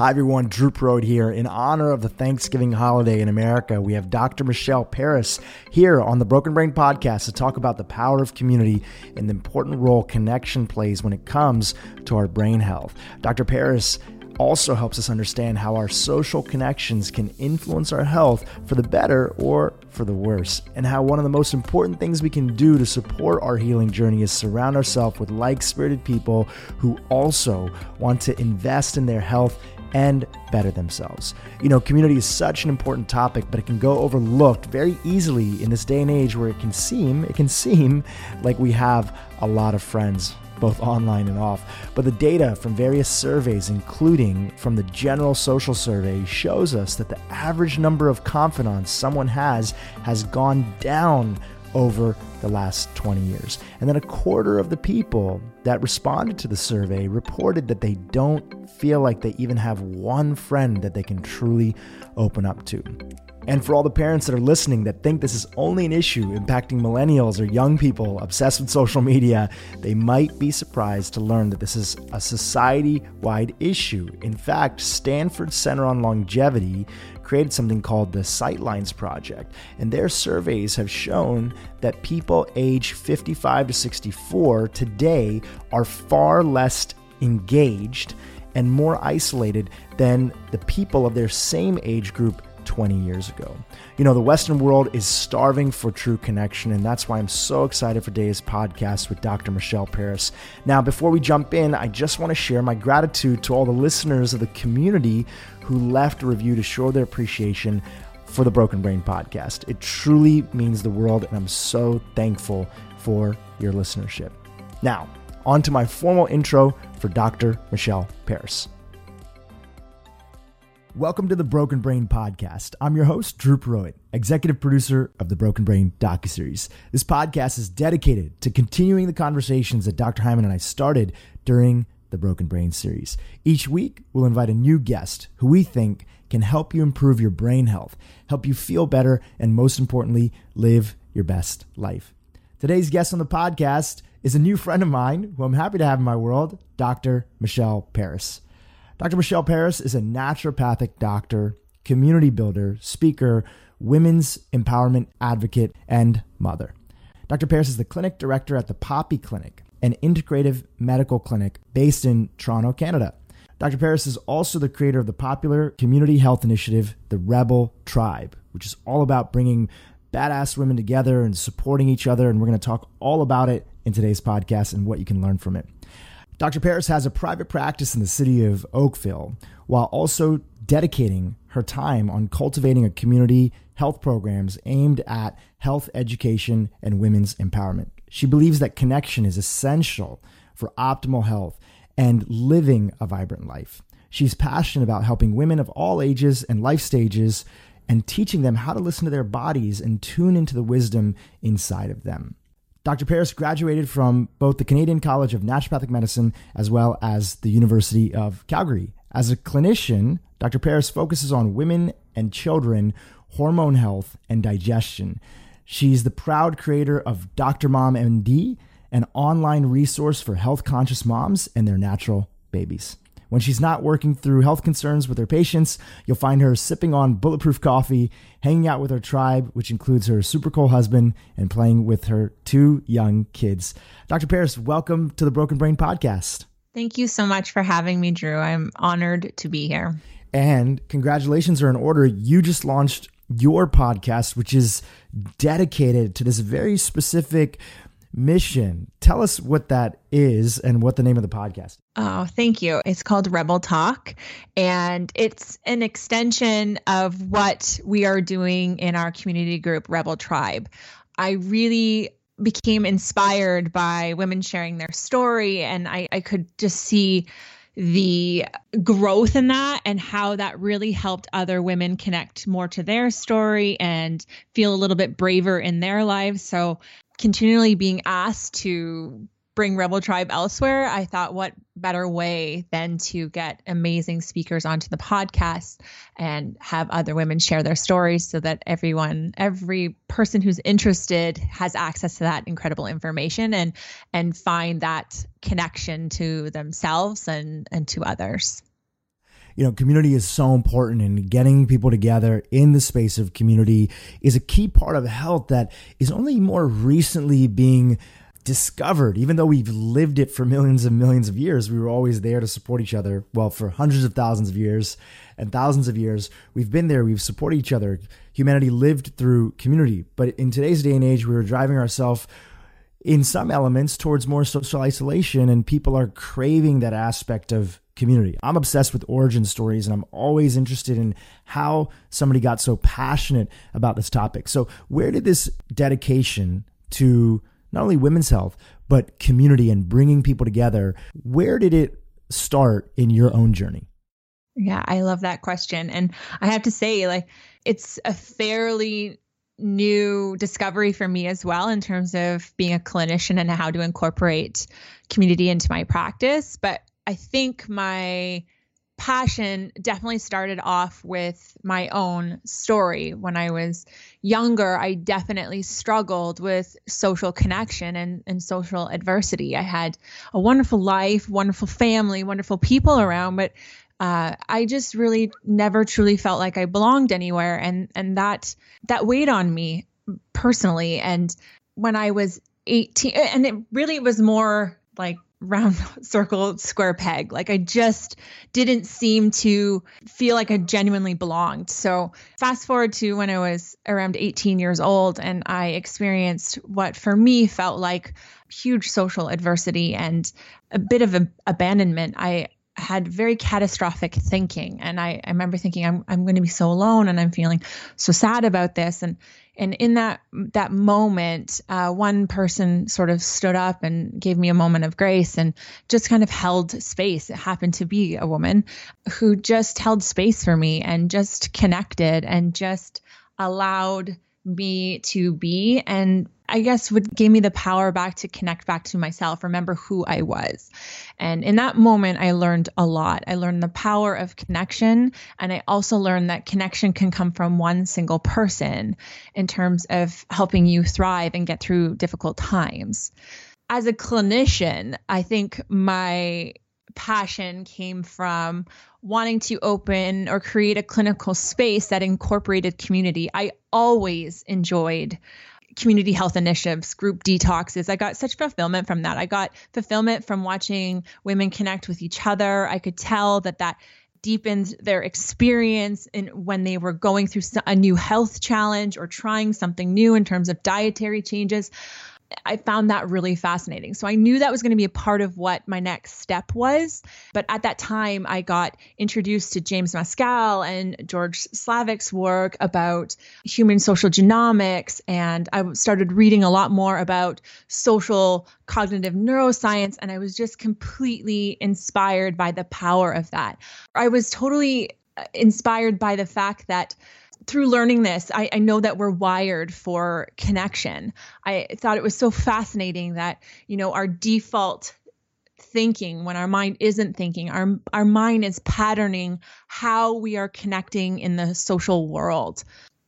Hi everyone, Dhru Purohit here. In honor of the Thanksgiving holiday in America, we have Dr. Michelle Peris here on the Broken Brain Podcast to talk about the power of community and the important role connection plays when it comes to our brain health. Dr. Peris also helps us understand how our social connections can influence our health for the better or for the worse, and how one of the most important things we can do to support our healing journey is surround ourselves with like-spirited people who also want to invest in their health and better themselves. You know, community is such an important topic, but it can go overlooked very easily in this day and age where it can seem like we have a lot of friends, both online and off. But the data from various surveys, including from the General Social Survey, shows us that the average number of confidants someone has gone down over the last 20 years. And then a quarter of the people that responded to the survey reported that they don't feel like they even have one friend that they can truly open up to. And for all the parents that are listening that think this is only an issue impacting millennials or young people obsessed with social media, they might be surprised to learn that this is a society-wide issue. In fact, Stanford Center on Longevity created something called the Sightlines Project, and their surveys have shown that people age 55 to 64 today are far less engaged and more isolated than the people of their same age group 20 years ago. You know, the Western world is starving for true connection, and that's why I'm so excited for today's podcast with Dr. Michelle Peris. Now, before we jump in, I just want to share my gratitude to all the listeners of the community who left a review to show their appreciation for the Broken Brain Podcast. It truly means the world, and I'm so thankful for your listenership. Now, on to my formal intro for Dr. Michelle Peris. Welcome to the Broken Brain Podcast. I'm your host, Dhru Purohit, executive producer of the Broken Brain docuseries. This podcast is dedicated to continuing the conversations that Dr. Hyman and I started during the Broken Brain series. Each week, we'll invite a new guest who we think can help you improve your brain health, help you feel better, and most importantly, live your best life. Today's guest on the podcast is a new friend of mine who I'm happy to have in my world, Dr. Michelle Peris. Dr. Michelle Peris is a naturopathic doctor, community builder, speaker, women's empowerment advocate, and mother. Dr. Peris is the clinic director at the Poppy Clinic, an integrative medical clinic based in Toronto, Canada. Dr. Peris is also the creator of the popular community health initiative, the Rebel Tribe, which is all about bringing badass women together and supporting each other. And we're going to talk all about it in today's podcast and what you can learn from it. Dr. Peris has a private practice in the city of Oakville, while also dedicating her time on cultivating a community health programs aimed at health education and women's empowerment. She believes that connection is essential for optimal health and living a vibrant life. She's passionate about helping women of all ages and life stages and teaching them how to listen to their bodies and tune into the wisdom inside of them. Dr. Peris graduated from both the Canadian College of Naturopathic Medicine as well as the University of Calgary. As a clinician, Dr. Peris focuses on women and children, hormone health, and digestion. She's the proud creator of Dr. Mom MD, an online resource for health-conscious moms and their natural babies. When she's not working through health concerns with her patients, you'll find her sipping on bulletproof coffee, hanging out with her tribe, which includes her super cool husband, and playing with her two young kids. Dr. Peris, welcome to the Broken Brain Podcast. Thank you so much for having me, Dhru. I'm honored to be here. And congratulations are in order. You just launched your podcast, which is dedicated to this very specific mission. Tell us what that is and what the name of the podcast is. Oh, thank you. It's called Rebel Talk, and it's an extension of what we are doing in our community group, Rebel Tribe. I really became inspired by women sharing their story, and I could just see the growth in that and how that really helped other women connect more to their story and feel a little bit braver in their lives. So continually being asked to bring Rebel Tribe elsewhere, I thought what better way than to get amazing speakers onto the podcast and have other women share their stories so that every person who's interested has access to that incredible information and find that connection to themselves and to others. you know, community is so important, and getting people together in the space of community is a key part of health that is only more recently being discovered. Even though we've lived it for millions of years, we were always there to support each other. Well, for hundreds of thousands of years and thousands of years, we've been there. We've supported each other. Humanity lived through community. But in today's day and age, we're driving ourselves in some elements towards more social isolation, and people are craving that aspect of community. I'm obsessed with origin stories, and I'm always interested in how somebody got so passionate about this topic. So where did this dedication to not only women's health, but community and bringing people together, where did it start in your own journey? Yeah, I love that question. And I have to say, like, it's a fairly new discovery for me as well, in terms of being a clinician and how to incorporate community into my practice. But I think my passion definitely started off with my own story. When I was younger, I definitely struggled with social connection and social adversity. I had a wonderful life, wonderful family, wonderful people around, but I just really never truly felt like I belonged anywhere. And that weighed on me personally. And when I was 18, and it really was more like round circle, square peg. Like I just didn't seem to feel like I genuinely belonged. So fast forward to when I was around 18 years old, and I experienced what for me felt like huge social adversity and a bit of abandonment. I had very catastrophic thinking. And I remember thinking, I'm going to be so alone, and I'm feeling so sad about this. And in that moment, one person sort of stood up and gave me a moment of grace and just kind of held space. It happened to be a woman who just held space for me and just connected and just allowed me to be, and I guess what gave me the power back to connect back to myself, remember who I was. And in that moment, I learned a lot. I learned the power of connection. And I also learned that connection can come from one single person in terms of helping you thrive and get through difficult times. As a clinician, I think my passion came from wanting to open or create a clinical space that incorporated community. I always enjoyed community health initiatives, group detoxes. I got such fulfillment from that. I got fulfillment from watching women connect with each other. I could tell that deepened their experience in when they were going through a new health challenge or trying something new in terms of dietary changes. I found that really fascinating. So I knew that was going to be a part of what my next step was. But at that time, I got introduced to James Mascal and George Slavic's work about human social genomics. And I started reading a lot more about social cognitive neuroscience. And I was just completely inspired by the power of that. I was totally inspired by the fact that through learning this, I know that we're wired for connection. I thought it was so fascinating that, you know, our default thinking, when our mind isn't thinking, our mind is patterning how we are connecting in the social world.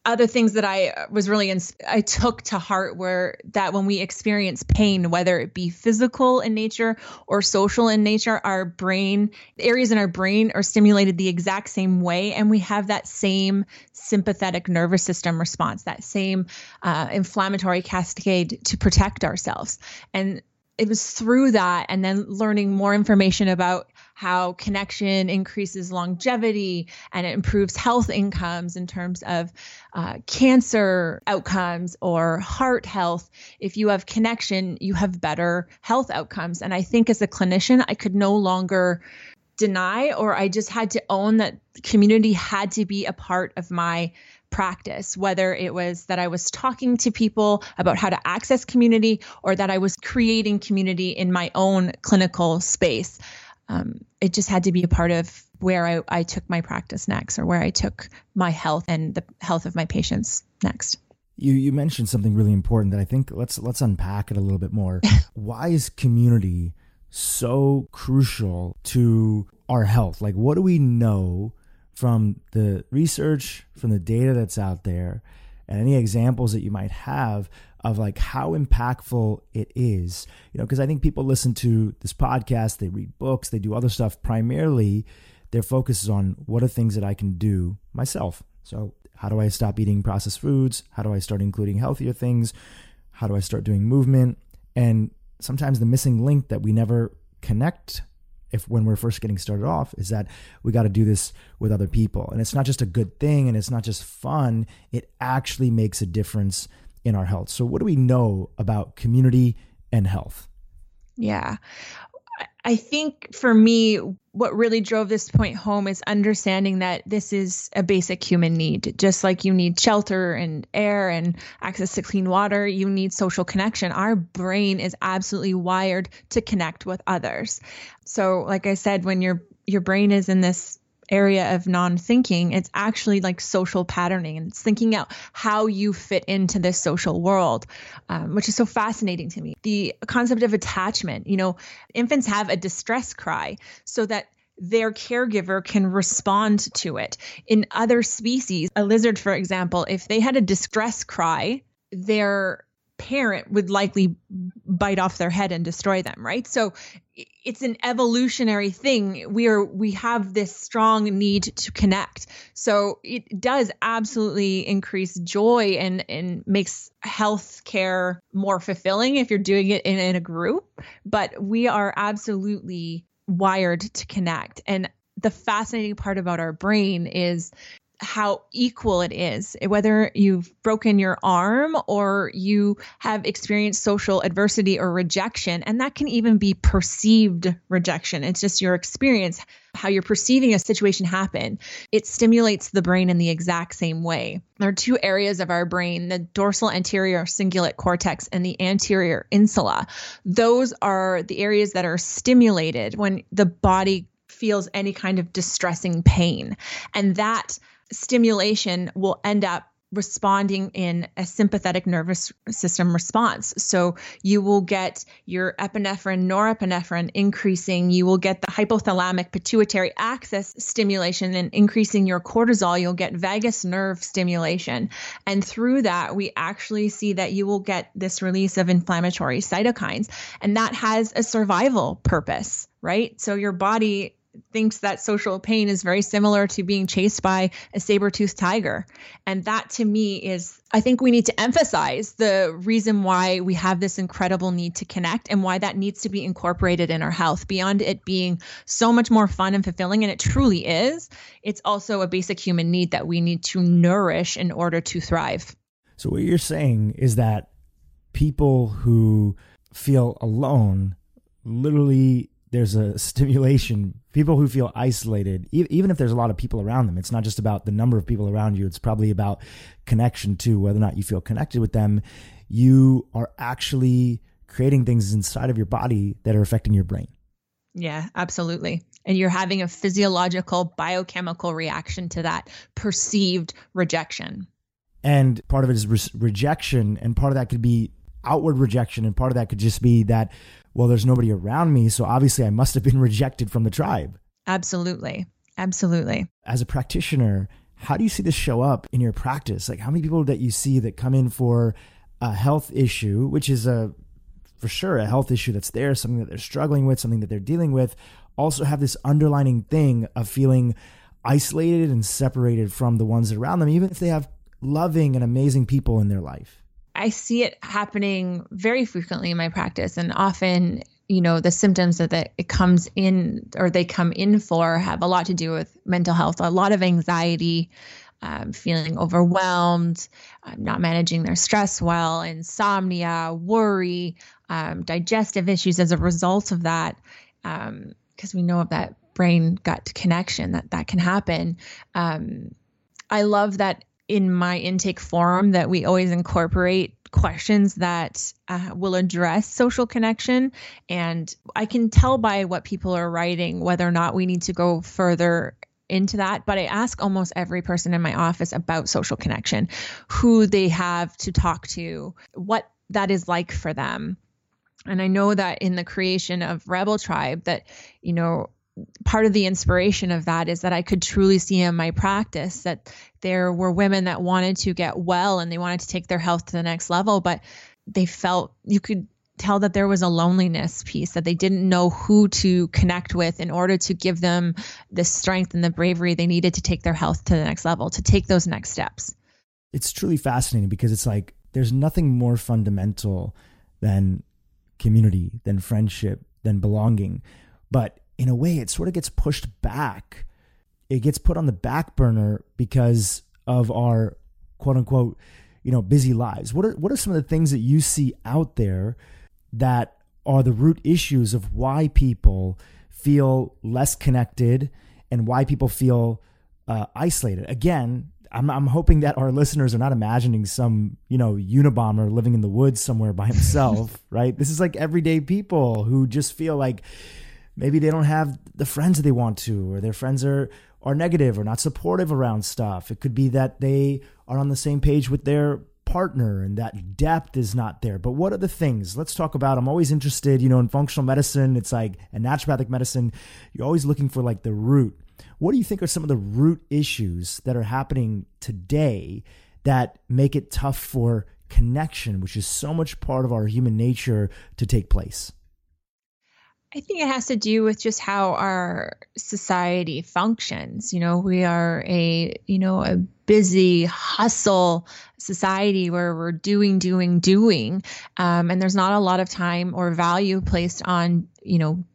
Other things that I took to heart were that when we experience pain, whether it be physical in nature or social in nature, areas in our brain are stimulated the exact same way. And we have that same sympathetic nervous system response, that same inflammatory cascade to protect ourselves. And it was through that, and then learning more information about how connection increases longevity and it improves health outcomes in terms of cancer outcomes or heart health. If you have connection, you have better health outcomes. And I think as a clinician, I could no longer deny, or I just had to own that community had to be a part of my practice, whether it was that I was talking to people about how to access community or that I was creating community in my own clinical space. It just had to be a part of where I took my practice next, or where I took my health and the health of my patients next. You mentioned something really important that I think let's unpack it a little bit more. Why is community so crucial to our health? Like, what do we know from the research, from the data that's out there, and any examples that you might have of like how impactful it is, you know, because I think people listen to this podcast, they read books, they do other stuff primarily Their focus is on what are things that I can do myself. So how do I stop eating processed foods? How do I start including healthier things? How do I start doing movement? And sometimes the missing link that we never connect when we're first getting started off is that we got to do this with other people. And it's not just a good thing and it's not just fun. It actually makes a difference in our health. So what do we know about community and health? Yeah. I think for me, what really drove this point home is understanding that this is a basic human need. Just like you need shelter and air and access to clean water, you need social connection. Our brain is absolutely wired to connect with others. So like I said, when your brain is in this area of non-thinking, it's actually like social patterning, and it's thinking out how you fit into this social world, which is so fascinating to me. The concept of attachment, infants have a distress cry so that their caregiver can respond to it. In other species, a lizard, for example, if they had a distress cry, their parent would likely bite off their head and destroy them, right? So it's an evolutionary thing. We have this strong need to connect. So it does absolutely increase joy and makes healthcare more fulfilling if you're doing it in a group. But we are absolutely wired to connect. And the fascinating part about our brain is how equal it is, whether you've broken your arm or you have experienced social adversity or rejection. And that can even be perceived rejection. It's just your experience, how you're perceiving a situation happen. It stimulates the brain in the exact same way. There are two areas of our brain, the dorsal anterior cingulate cortex and the anterior insula. Those are the areas that are stimulated when the body feels any kind of distressing pain. And that stimulation will end up responding in a sympathetic nervous system response. So you will get your epinephrine, norepinephrine increasing. You will get the hypothalamic pituitary axis stimulation and increasing your cortisol. You'll get vagus nerve stimulation. And through that, we actually see that you will get this release of inflammatory cytokines. And that has a survival purpose, right? So your body thinks that social pain is very similar to being chased by a saber-toothed tiger. And that to me is, I think we need to emphasize the reason why we have this incredible need to connect and why that needs to be incorporated in our health beyond it being so much more fun and fulfilling. And it truly is. It's also a basic human need that we need to nourish in order to thrive. So what you're saying is that people who feel alone, literally there's a stimulation. People who feel isolated, even if there's a lot of people around them, it's not just about the number of people around you. It's probably about connection too, whether or not you feel connected with them. You are actually creating things inside of your body that are affecting your brain. Yeah, absolutely. And you're having a physiological, biochemical reaction to that perceived rejection. And part of it is rejection. And part of that could be outward rejection. And part of that could just be that, well, there's nobody around me, so obviously I must have been rejected from the tribe. Absolutely. Absolutely. As a practitioner, how do you see this show up in your practice? Like, how many people that you see that come in for a health issue, which is for sure a health issue that's there, something that they're struggling with, something that they're dealing with, also have this underlining thing of feeling isolated and separated from the ones around them, even if they have loving and amazing people in their life? I see it happening very frequently in my practice, and often, the symptoms that it comes in or they come in for have a lot to do with mental health, a lot of anxiety, feeling overwhelmed, not managing their stress well, insomnia, worry, digestive issues as a result of that, because we know of that brain-gut connection that can happen. I love that in my intake form that we always incorporate questions that will address social connection. And I can tell by what people are writing whether or not we need to go further into that. But I ask almost every person in my office about social connection, who they have to talk to, what that is like for them. And I know that in the creation of Rebel Tribe that, part of the inspiration of that is that I could truly see in my practice that there were women that wanted to get well and they wanted to take their health to the next level, but they felt you could tell that there was a loneliness piece, that they didn't know who to connect with in order to give them the strength and the bravery they needed to take their health to the next level, to take those next steps. It's truly fascinating because it's like, there's nothing more fundamental than community, than friendship, than belonging. But in a way, it sort of gets pushed back. It gets put on the back burner because of our quote unquote, busy lives. What are some of the things that you see out there that are the root issues of why people feel less connected and why people feel isolated? Again, I'm hoping that our listeners are not imagining some, Unabomber living in the woods somewhere by himself, right? This is like everyday people who just feel like maybe they don't have the friends that they want to, or their friends are negative or not supportive around stuff. It could be that they are on the same page with their partner and that depth is not there. But what are the things? Let's talk about, I'm always interested, in functional medicine, it's like, and naturopathic medicine, you're always looking for like the root. What do you think are some of the root issues that are happening today that make it tough for connection, which is so much part of our human nature, to take place? I think it has to do with just how our society functions. We are a busy hustle society where we're doing, and there's not a lot of time or value placed on,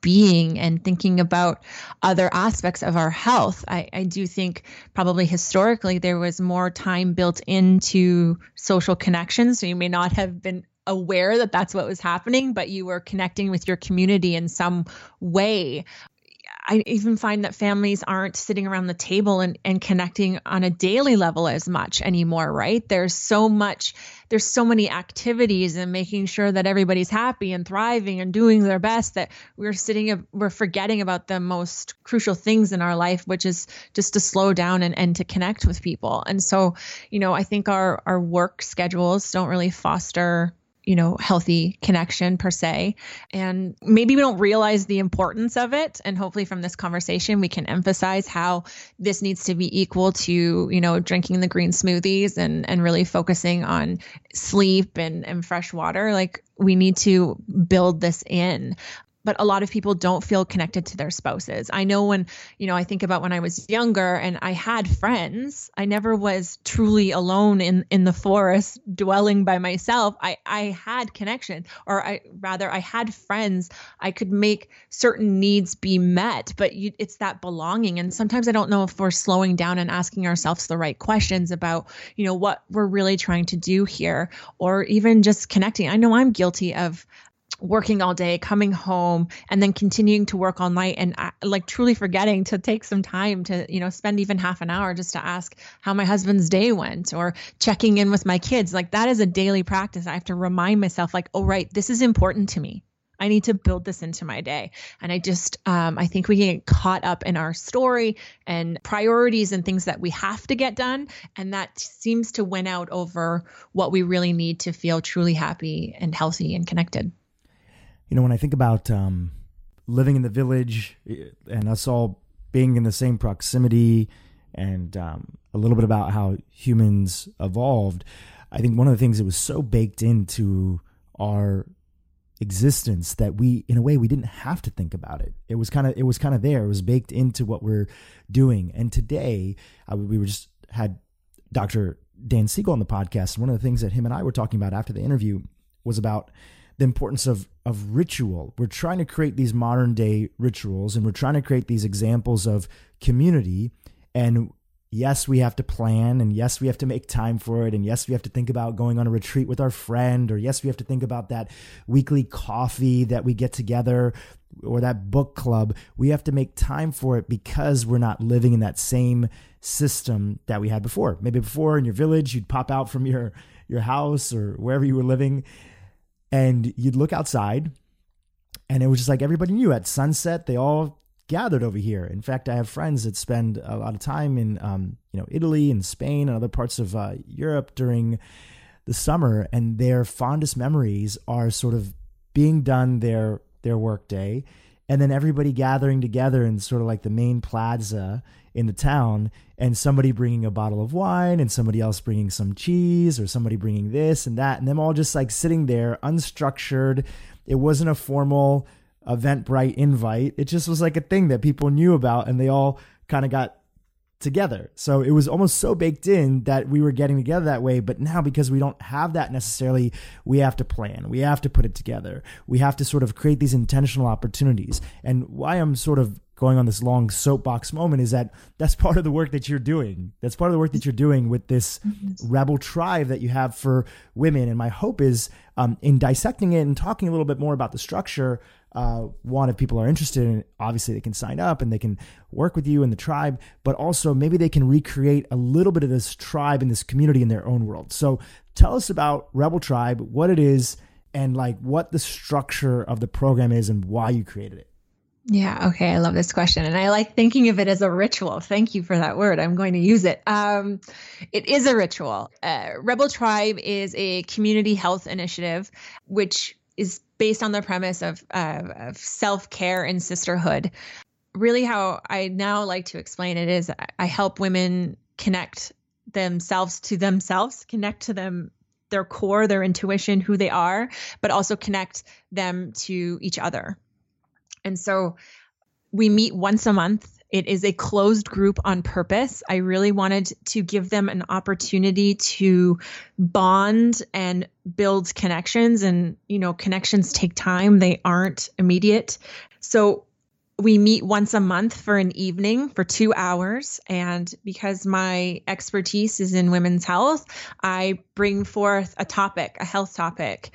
being and thinking about other aspects of our health. I do think probably historically there was more time built into social connections. So you may not have been aware that that's what was happening, but you were connecting with your community in some way. I even find that families aren't sitting around the table and connecting on a daily level as much anymore, right? There's so many activities and making sure that everybody's happy and thriving and doing their best that we're forgetting about the most crucial things in our life, which is just to slow down and to connect with people. And so, I think our work schedules don't really foster healthy connection per se. And maybe we don't realize the importance of it. And hopefully from this conversation, we can emphasize how this needs to be equal to, drinking the green smoothies and really focusing on sleep and fresh water. Like, we need to build this in. But a lot of people don't feel connected to their spouses. I know when, I think about when I was younger and I had friends, I never was truly alone in the forest dwelling by myself. I had connection, or I had friends. I could make certain needs be met, but it's that belonging. And sometimes I don't know if we're slowing down and asking ourselves the right questions about, what we're really trying to do here, or even just connecting. I know I'm guilty of working all day, coming home, and then continuing to work all night and truly forgetting to take some time to, spend even half an hour just to ask how my husband's day went or checking in with my kids. Like, that is a daily practice. I have to remind myself oh, right, this is important to me. I need to build this into my day. And I just, I think we get caught up in our story and priorities and things that we have to get done. And that seems to win out over what we really need to feel truly happy and healthy and connected. When I think about living in the village and us all being in the same proximity and a little bit about how humans evolved, I think one of the things that was so baked into our existence that we didn't have to think about it. It was kind of there. It was baked into what we're doing. And today we just had Dr. Dan Siegel on the podcast. And one of the things that him and I were talking about after the interview was about the importance of ritual. We're trying to create these modern day rituals, and we're trying to create these examples of community. And yes, we have to plan, and yes, we have to make time for it, and yes, we have to think about going on a retreat with our friend, or yes, we have to think about that weekly coffee that we get together or that book club. We have to make time for it because we're not living in that same system that we had before. Maybe before in your village, you'd pop out from your house or wherever you were living, and you'd look outside, and it was just like everybody knew at sunset, they all gathered over here. In fact, I have friends that spend a lot of time in, Italy and Spain and other parts of Europe during the summer. And their fondest memories are sort of being done their work day, and then everybody gathering together in sort of like the main plaza in the town, and somebody bringing a bottle of wine and somebody else bringing some cheese or somebody bringing this and that, and them all just like sitting there unstructured. It wasn't a formal Eventbrite invite. It just was like a thing that people knew about, and they all kind of got together. So it was almost so baked in that we were getting together that way. But now, because we don't have that necessarily, we have to plan, we have to put it together. We have to sort of create these intentional opportunities. And why I'm sort of going on this long soapbox moment is that that's part of the work that you're doing. That's part of the work that you're doing with this Rebel Tribe that you have for women. And my hope is in dissecting it and talking a little bit more about the structure, one, if people are interested in it, obviously they can sign up and they can work with you in the tribe, but also maybe they can recreate a little bit of this tribe and this community in their own world. So tell us about Rebel Tribe, what it is, and like what the structure of the program is and why you created it. Yeah. Okay. I love this question. And I like thinking of it as a ritual. Thank you for that word. I'm going to use it. It is a ritual. Rebel Tribe is a community health initiative, which is based on the premise of self-care and sisterhood. Really how I now like to explain it is I help women connect themselves, connect to them, their core, their intuition, who they are, but also connect them to each other. And so we meet once a month. It is a closed group on purpose. I really wanted to give them an opportunity to bond and build connections. And, you know, connections take time. They aren't immediate. So we meet once a month for an evening for 2 hours. And because my expertise is in women's health, I bring forth a topic, a health topic,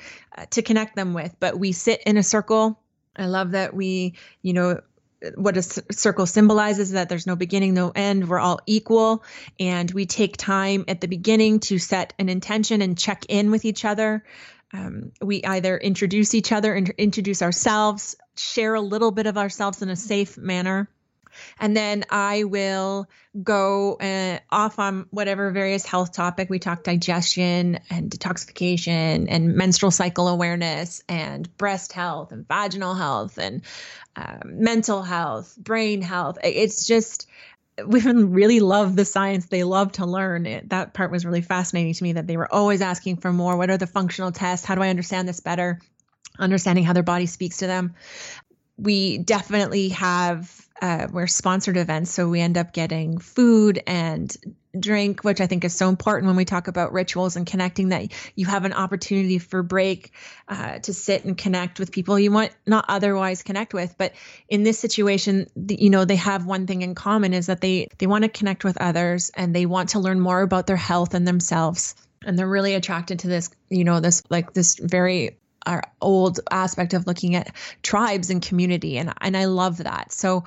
to connect them with. But we sit in a circle. I love that we, you know, what a circle symbolizes, that there's no beginning, no end. We're all equal. And we take time at the beginning to set an intention and check in with each other. We either introduce each other and introduce ourselves, share a little bit of ourselves in a safe manner. And then I will go off on whatever various health topic. We talk digestion and detoxification and menstrual cycle awareness and breast health and vaginal health and mental health, brain health. It's just, women really love the science. They love to learn it. That part was really fascinating to me, that they were always asking for more. What are the functional tests? How do I understand this better? Understanding how their body speaks to them. We definitely have we're sponsored events, so we end up getting food and drink, which I think is so important when we talk about rituals and connecting, that you have an opportunity for break to sit and connect with people you might not otherwise connect with. But in this situation, you know, they have one thing in common, is that they want to connect with others and they want to learn more about their health and themselves. And they're really attracted to this, you know, this like this very our old aspect of looking at tribes and community. And I love that. So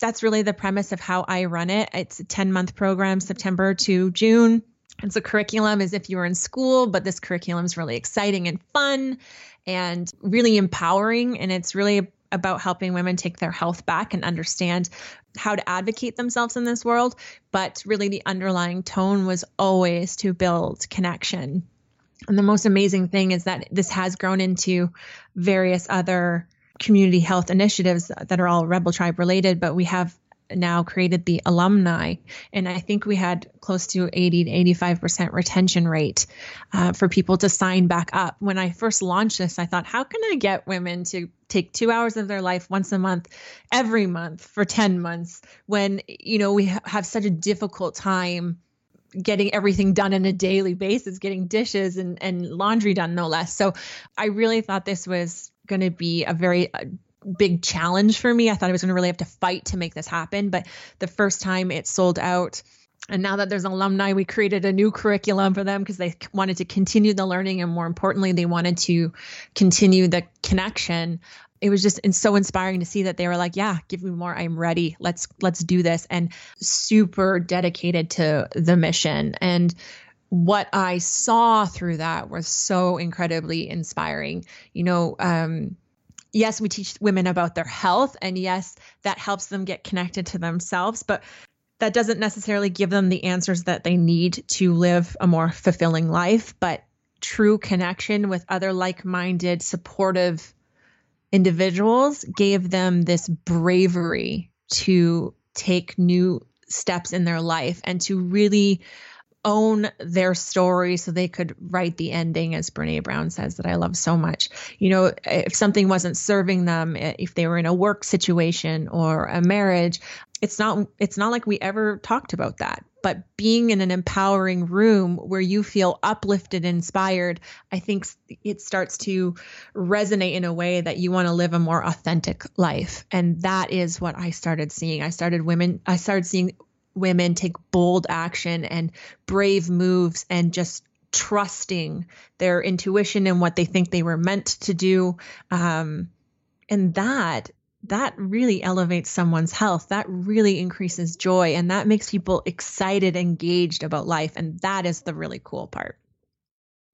that's really the premise of how I run it. It's a 10-month program, September to June. And so curriculum is if you were in school, but this curriculum is really exciting and fun and really empowering. And it's really about helping women take their health back and understand how to advocate themselves in this world. But really the underlying tone was always to build connection. And the most amazing thing is that this has grown into various other community health initiatives that are all Rebel Tribe related, but we have now created the alumni. And I think we had close to 80 to 85% retention rate for people to sign back up. When I first launched this, I thought, how can I get women to take 2 hours of their life once a month, every month for 10 months when, you know, we have such a difficult time getting everything done on a daily basis, getting dishes and laundry done, no less. So I really thought this was going to be a very big challenge for me. I thought I was going to really have to fight to make this happen. But the first time it sold out. And now that there's alumni, we created a new curriculum for them because they wanted to continue the learning. And more importantly, they wanted to continue the connection. It was just so inspiring to see that they were like, yeah, give me more. I'm ready. Let's do this. And super dedicated to the mission. And what I saw through that was so incredibly inspiring. You know, yes, we teach women about their health, and yes, that helps them get connected to themselves, but that doesn't necessarily give them the answers that they need to live a more fulfilling life. But true connection with other like-minded, supportive individuals gave them this bravery to take new steps in their life and to really own their story so they could write the ending, as Brené Brown says, that I love so much. You know, if something wasn't serving them, if they were in a work situation or a marriage, it's not like we ever talked about that. But being in an empowering room where you feel uplifted, inspired, I think it starts to resonate in a way that you want to live a more authentic life. And that is what I started seeing. I started seeing women take bold action and brave moves and just trusting their intuition and what they think they were meant to do. And that really elevates someone's health. That really increases joy. And that makes people excited, engaged about life. And that is the really cool part.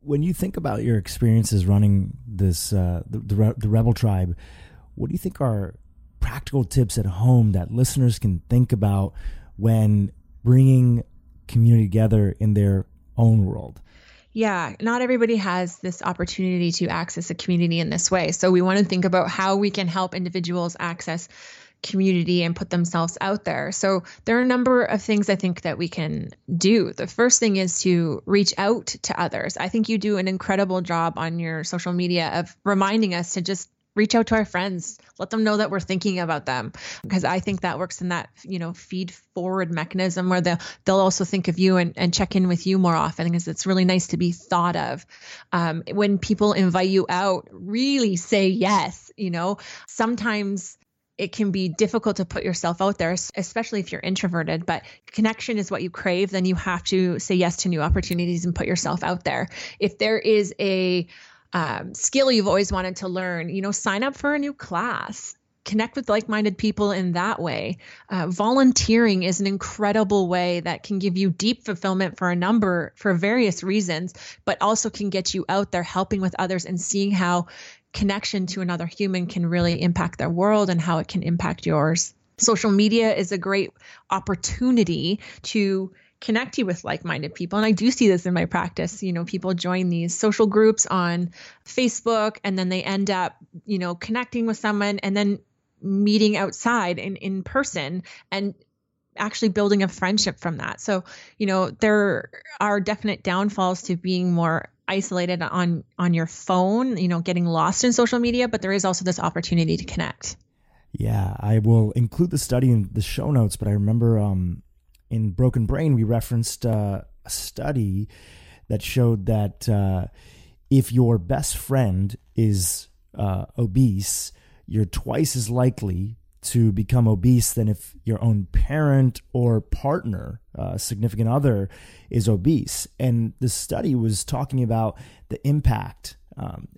When you think about your experiences running this, the Rebel Tribe, what do you think are practical tips at home that listeners can think about when bringing community together in their own world? Yeah, not everybody has this opportunity to access a community in this way. So we want to think about how we can help individuals access community and put themselves out there. So there are a number of things I think that we can do. The first thing is to reach out to others. I think you do an incredible job on your social media of reminding us to just reach out to our friends, let them know that we're thinking about them. Because I think that works in that, you know, feed forward mechanism where they'll also think of you and check in with you more often, because it's really nice to be thought of. When people invite you out, really say yes. You know, sometimes it can be difficult to put yourself out there, especially if you're introverted, but connection is what you crave. Then you have to say yes to new opportunities and put yourself out there. If there is a skill you've always wanted to learn, you know, sign up for a new class, connect with like-minded people in that way. Volunteering is an incredible way that can give you deep fulfillment for various reasons, but also can get you out there helping with others and seeing how connection to another human can really impact their world and how it can impact yours. Social media is a great opportunity to connect you with like-minded people. And I do see this in my practice. You know, people join these social groups on Facebook and then they end up, you know, connecting with someone and then meeting outside in person and actually building a friendship from that. So, you know, there are definite downfalls to being more isolated on your phone, you know, getting lost in social media, but there is also this opportunity to connect. Yeah, I will include the study in the show notes, but I remember, in Broken Brain, we referenced a study that showed that if your best friend is obese, you're twice as likely to become obese than if your own parent or partner, significant other, is obese. And the study was talking about the impact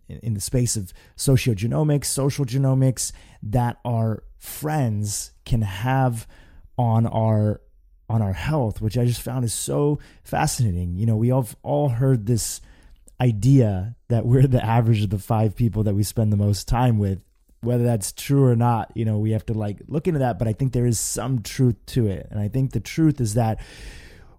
in the space of sociogenomics, social genomics, that our friends can have on our health, which I just found is so fascinating. You know, we have all heard this idea that we're the average of the five people that we spend the most time with. Whether that's true or not, you know, we have to look into that, but I think there is some truth to it. And I think the truth is that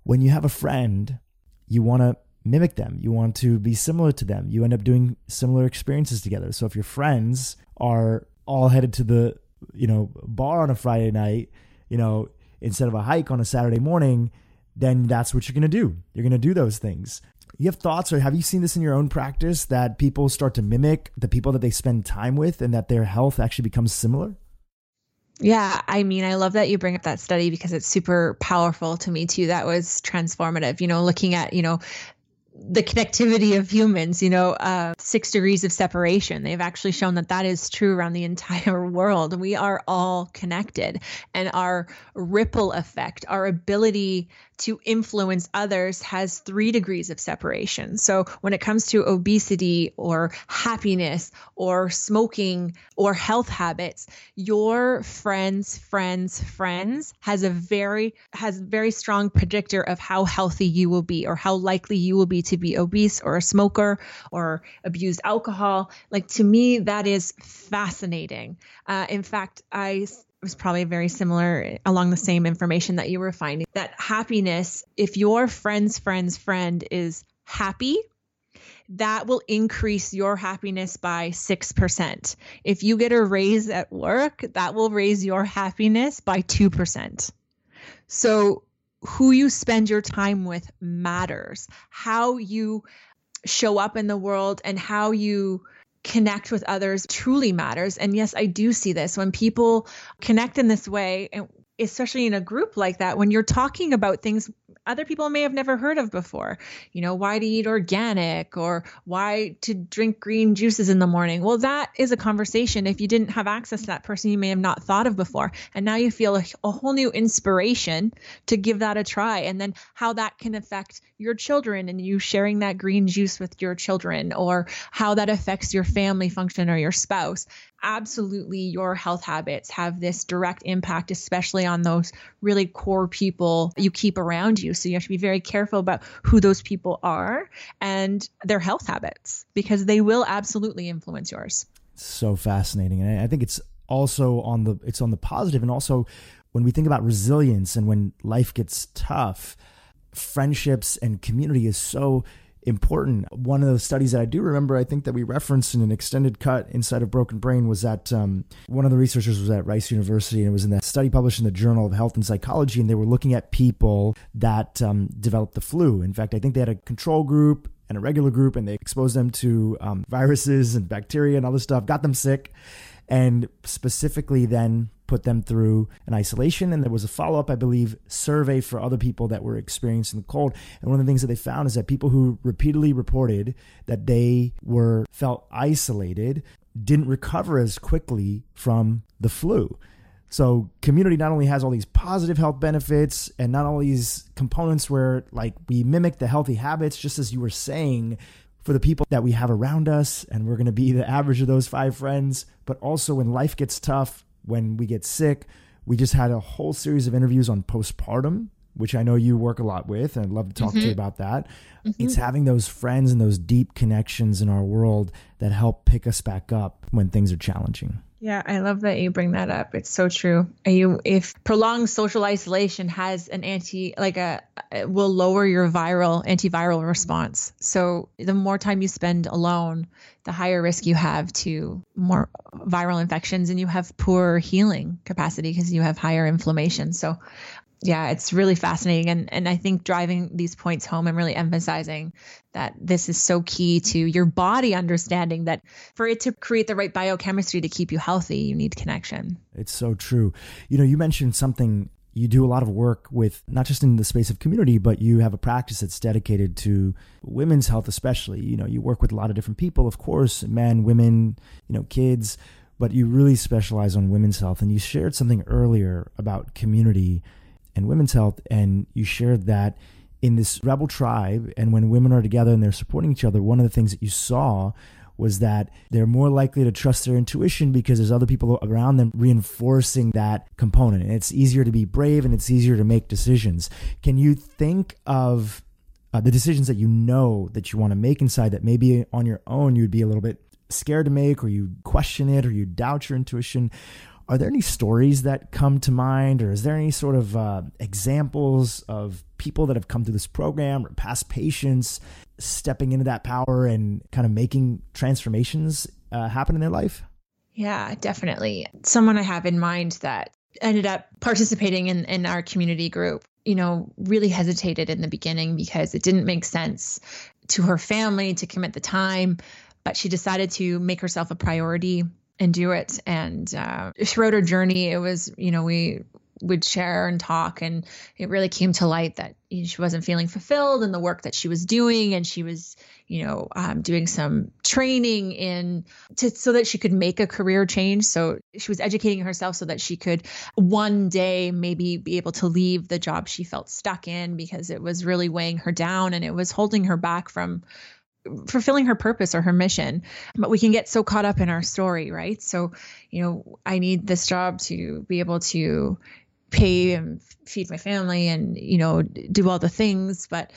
when you have a friend, you want to mimic them. You want to be similar to them. You end up doing similar experiences together. So if your friends are all headed to the, you know, bar on a Friday night, you know, instead of a hike on a Saturday morning, then that's what you're going to do. You're going to do those things. You have thoughts, or have you seen this in your own practice, that people start to mimic the people that they spend time with and that their health actually becomes similar? Yeah. I mean, I love that you bring up that study because it's super powerful to me too. That was transformative, you know, looking at, you know, the connectivity of humans, you know, 6 degrees of separation. They've actually shown that that is true around the entire world. We are all connected, and our ripple effect, our ability to influence others, has 3 degrees of separation. So when it comes to obesity or happiness or smoking or health habits, your friends has a very strong predictor of how healthy you will be or how likely you will be to be obese or a smoker or abused alcohol. Like, to me, that is fascinating. In fact, it was probably very similar along the same information that you were finding, that happiness, if your friend's friend is happy, that will increase your happiness by 6%. If you get a raise at work, that will raise your happiness by 2%. So who you spend your time with matters. How you show up in the world and how you connect with others truly matters. And yes, I do see this when people connect in this way, and especially in a group like that, when you're talking about things other people may have never heard of before, you know, why to eat organic or why to drink green juices in the morning. Well, that is a conversation. If you didn't have access to that person, you may have not thought of before. And now you feel a whole new inspiration to give that a try. And then how that can affect your children and you sharing that green juice with your children, or how that affects your family function or your spouse. Absolutely, your health habits have this direct impact, especially on those really core people you keep around you. So you have to be very careful about who those people are and their health habits, because they will absolutely influence yours. So fascinating. And I think it's also on the positive. And also when we think about resilience and when life gets tough, friendships and community is so important. One of the studies that I do remember, I think that we referenced in an extended cut inside of Broken Brain, was that one of the researchers was at Rice University, and it was in that study published in the Journal of Health and Psychology, and they were looking at people that developed the flu. In fact, I think they had a control group and a regular group, and they exposed them to viruses and bacteria and all this stuff, got them sick, and specifically then put them through an isolation. And there was a follow-up, I believe, survey for other people that were experiencing the cold. And one of the things that they found is that people who repeatedly reported that they felt isolated didn't recover as quickly from the flu. So community not only has all these positive health benefits and not all these components where like we mimic the healthy habits, just as you were saying, for the people that we have around us, and we're going to be the average of those 5 friends, but also when life gets tough, when we get sick. We just had a whole series of interviews on postpartum, which I know you work a lot with, and I'd love to talk to you about that. It's having those friends and those deep connections in our world that help pick us back up when things are challenging. Yeah, I love that you bring that up. It's so true. If prolonged social isolation has will lower your antiviral response. So the more time you spend alone, the higher risk you have to more viral infections, and you have poor healing capacity because you have higher inflammation. So yeah, it's really fascinating. And I think driving these points home and really emphasizing that this is so key to your body understanding that for it to create the right biochemistry to keep you healthy, you need connection. It's so true. You know, you mentioned something, you do a lot of work with, not just in the space of community, but you have a practice that's dedicated to women's health, especially. You know, you work with a lot of different people, of course, men, women, you know, kids, but you really specialize on women's health. And you shared something earlier about community and women's health, and you shared that in this Rebel Tribe, and when women are together and they're supporting each other, one of the things that you saw was that they're more likely to trust their intuition because there's other people around them reinforcing that component. And it's easier to be brave and it's easier to make decisions. Can you think of the decisions that you know that you want to make inside that maybe on your own you'd be a little bit scared to make, or you question it, or you doubt your intuition? Are there any stories that come to mind, or is there any sort of examples of people that have come through this program or past patients stepping into that power and kind of making transformations happen in their life? Yeah, definitely. Someone I have in mind that ended up participating in our community group, you know, really hesitated in the beginning because it didn't make sense to her family to commit the time, but she decided to make herself a priority and do it. And throughout her journey, it was, you know, we would share and talk, and it really came to light that she wasn't feeling fulfilled in the work that she was doing. And she was, you know, doing some training so that she could make a career change. So she was educating herself so that she could one day maybe be able to leave the job she felt stuck in, because it was really weighing her down and it was holding her back from fulfilling her purpose or her mission. But we can get so caught up in our story, right? So, you know, I need this job to be able to pay and feed my family and, you know, do all the things. But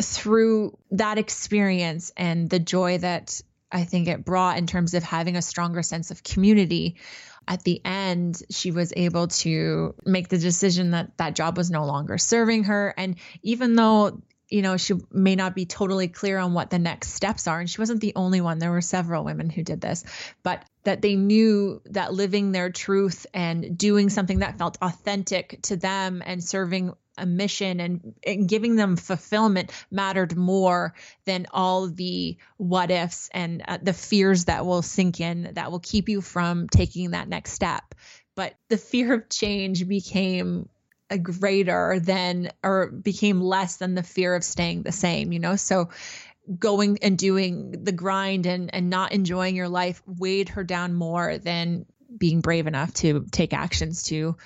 through that experience and the joy that I think it brought in terms of having a stronger sense of community, at the end, she was able to make the decision that that job was no longer serving her. And even though you know, she may not be totally clear on what the next steps are. And she wasn't the only one. There were several women who did this, but that they knew that living their truth and doing something that felt authentic to them and serving a mission and giving them fulfillment mattered more than all the what ifs and the fears that will sink in that will keep you from taking that next step. But the fear of change became became less than the fear of staying the same, you know? So going and doing the grind and not enjoying your life weighed her down more than being brave enough to take actions to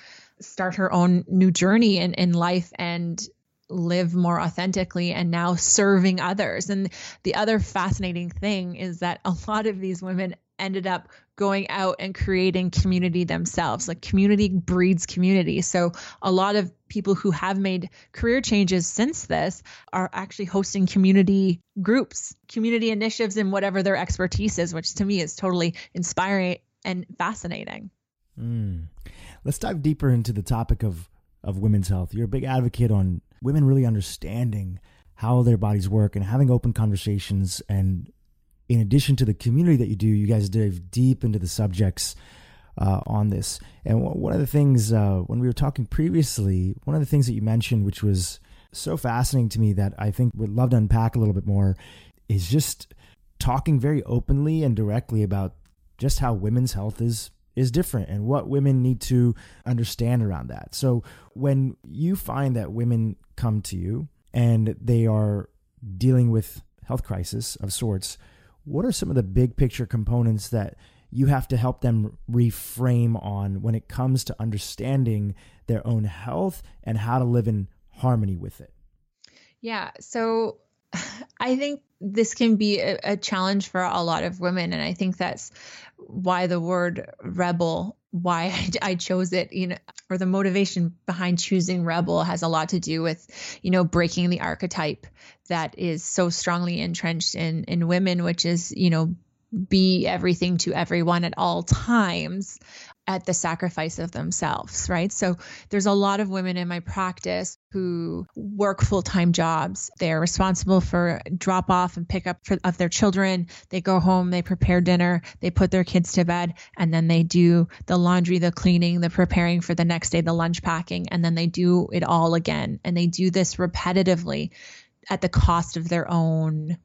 start her own new journey in life and live more authentically and now serving others. And the other fascinating thing is that a lot of these women ended up going out and creating community themselves. Like community breeds community. So a lot of people who have made career changes since this are actually hosting community groups, community initiatives in whatever their expertise is, which to me is totally inspiring and fascinating. Let's dive deeper into the topic of women's health. You're a big advocate on women really understanding how their bodies work and having open conversations. And in addition to the community that you do, you guys dive deep into the subjects on this. And one of the things, when we were talking previously, one of the things that you mentioned, which was so fascinating to me that I think would love to unpack a little bit more, is just talking very openly and directly about just how women's health is different and what women need to understand around that. So when you find that women come to you and they are dealing with health crisis of sorts, what are some of the big picture components that you have to help them reframe on when it comes to understanding their own health and how to live in harmony with it? Yeah. So I think this can be a challenge for a lot of women. And I think that's why the word rebel, why I chose it, you know, or the motivation behind choosing rebel has a lot to do with, you know, breaking the archetype that is so strongly entrenched in women, which is, you know, be everything to everyone at all times at the sacrifice of themselves, right? So there's a lot of women in my practice who work full-time jobs. They're responsible for drop off and pick up of their children. They go home, they prepare dinner, they put their kids to bed, and then they do the laundry, the cleaning, the preparing for the next day, the lunch packing, and then they do it all again. And they do this repetitively at the cost of their own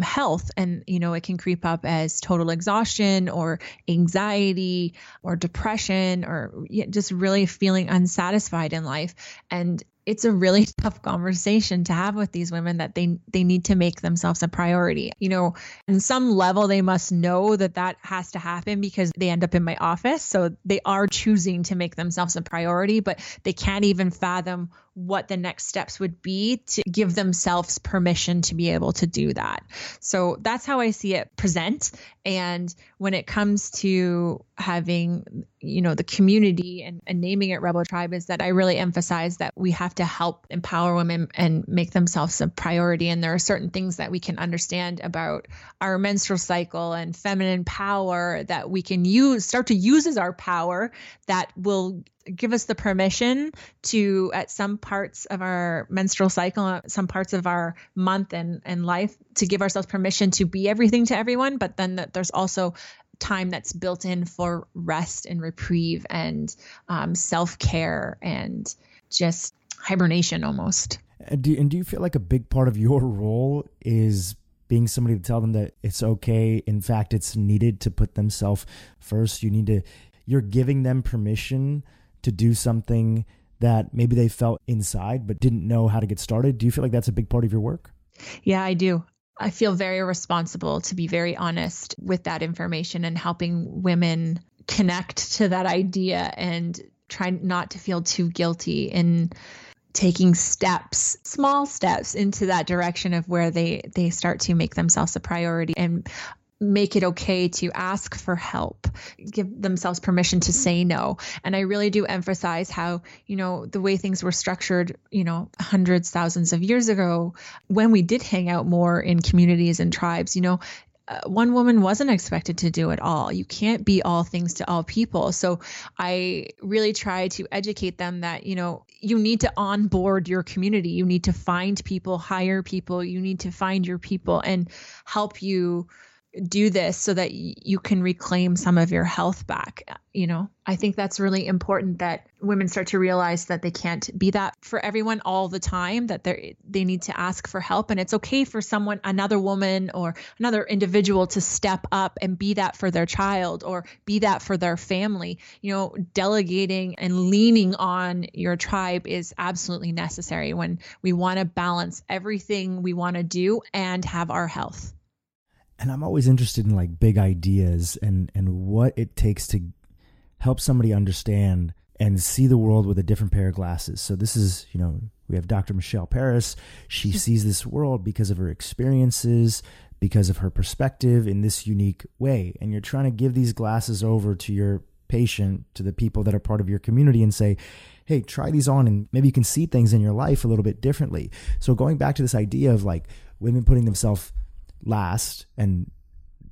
health. And, you know, it can creep up as total exhaustion or anxiety or depression or just really feeling unsatisfied in life. And it's a really tough conversation to have with these women that they need to make themselves a priority. You know, on some level, they must know that that has to happen because they end up in my office. So they are choosing to make themselves a priority, but they can't even fathom what the next steps would be to give themselves permission to be able to do that. So that's how I see it present. And when it comes to having, you know, the community and naming it Rebel Tribe, is that I really emphasize that we have to help empower women and make themselves a priority. And there are certain things that we can understand about our menstrual cycle and feminine power that we can start to use as our power that will give us the permission to, at some parts of our menstrual cycle, some parts of our month and life, to give ourselves permission to be everything to everyone. But then there's also time that's built in for rest and reprieve and self-care and just hibernation almost. And do you feel like a big part of your role is being somebody to tell them that it's okay? In fact, it's needed to put themselves first. You're giving them permission to do something that maybe they felt inside but didn't know how to get started. Do you feel like that's a big part of your work? Yeah, I do. I feel very responsible to be very honest with that information and helping women connect to that idea and try not to feel too guilty in taking steps, small steps into that direction of where they start to make themselves a priority and make it okay to ask for help, give themselves permission to say no. And I really do emphasize how, you know, the way things were structured, you know, hundreds, thousands of years ago, when we did hang out more in communities and tribes, you know, one woman wasn't expected to do it all. You can't be all things to all people. So I really try to educate them that, you know, you need to onboard your community. You need to find people, hire people. You need to find your people and help you do this so that you can reclaim some of your health back. You know, I think that's really important that women start to realize that they can't be that for everyone all the time, that they need to ask for help. And it's okay for someone, another woman or another individual to step up and be that for their child or be that for their family. You know, delegating and leaning on your tribe is absolutely necessary when we want to balance everything we want to do and have our health. And I'm always interested in like big ideas and what it takes to help somebody understand and see the world with a different pair of glasses. So this is, you know, we have Dr. Michelle Peris. She sees this world because of her experiences, because of her perspective in this unique way. And you're trying to give these glasses over to your patient, to the people that are part of your community and say, hey, try these on and maybe you can see things in your life a little bit differently. So going back to this idea of like women putting themselves last and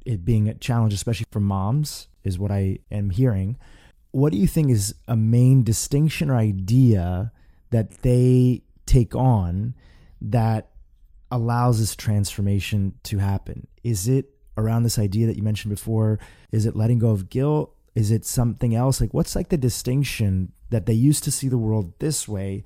it being a challenge, especially for moms, is what I am hearing. What do you think is a main distinction or idea that they take on that allows this transformation to happen? Is it around this idea that you mentioned before? Is it letting go of guilt? Is it something else? Like, what's like the distinction that they used to see the world this way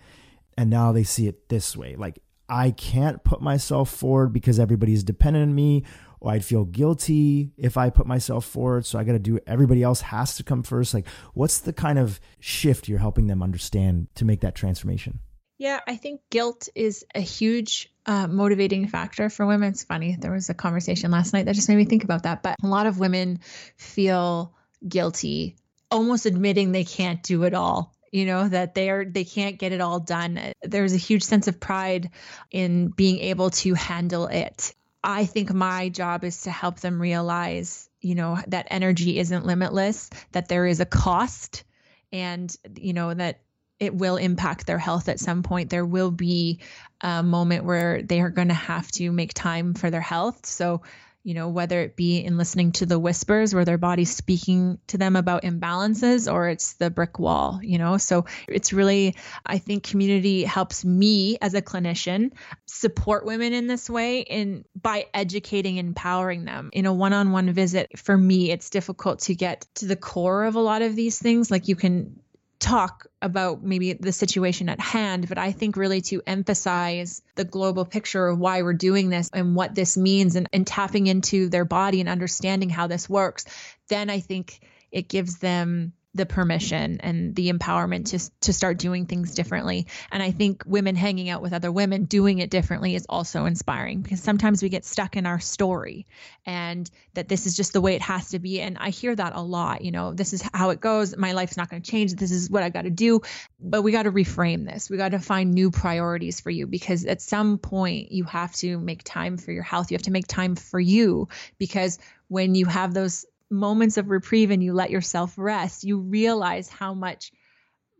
and now they see it this way? Like, I can't put myself forward because everybody's dependent on me, or I'd feel guilty if I put myself forward. So I got to do, everybody else has to come first. Like, what's the kind of shift you're helping them understand to make that transformation? Yeah, I think guilt is a huge motivating factor for women. It's funny. There was a conversation last night that just made me think about that. But a lot of women feel guilty, almost admitting they can't do it all. You know, that they can't get it all done. There's a huge sense of pride in being able to handle it. I think my job is to help them realize, you know, that energy isn't limitless, that there is a cost and, you know, that it will impact their health at some point. There will be a moment where they are going to have to make time for their health. So, you know, whether it be in listening to the whispers where their body's speaking to them about imbalances, or it's the brick wall, you know. So it's really, I think community helps me as a clinician support women in this way in by educating, empowering them. In a one-on-one visit, for me, it's difficult to get to the core of a lot of these things. Like, you can talk about maybe the situation at hand, but I think really to emphasize the global picture of why we're doing this and what this means and tapping into their body and understanding how this works, then I think it gives them the permission and the empowerment to start doing things differently. And I think women hanging out with other women doing it differently is also inspiring, because sometimes we get stuck in our story and that this is just the way it has to be. And I hear that a lot, you know, this is how it goes. My life's not going to change. This is what I got to do. But we got to reframe this. We got to find new priorities for you, because at some point you have to make time for your health. You have to make time for you, because when you have those moments of reprieve and you let yourself rest, you realize how much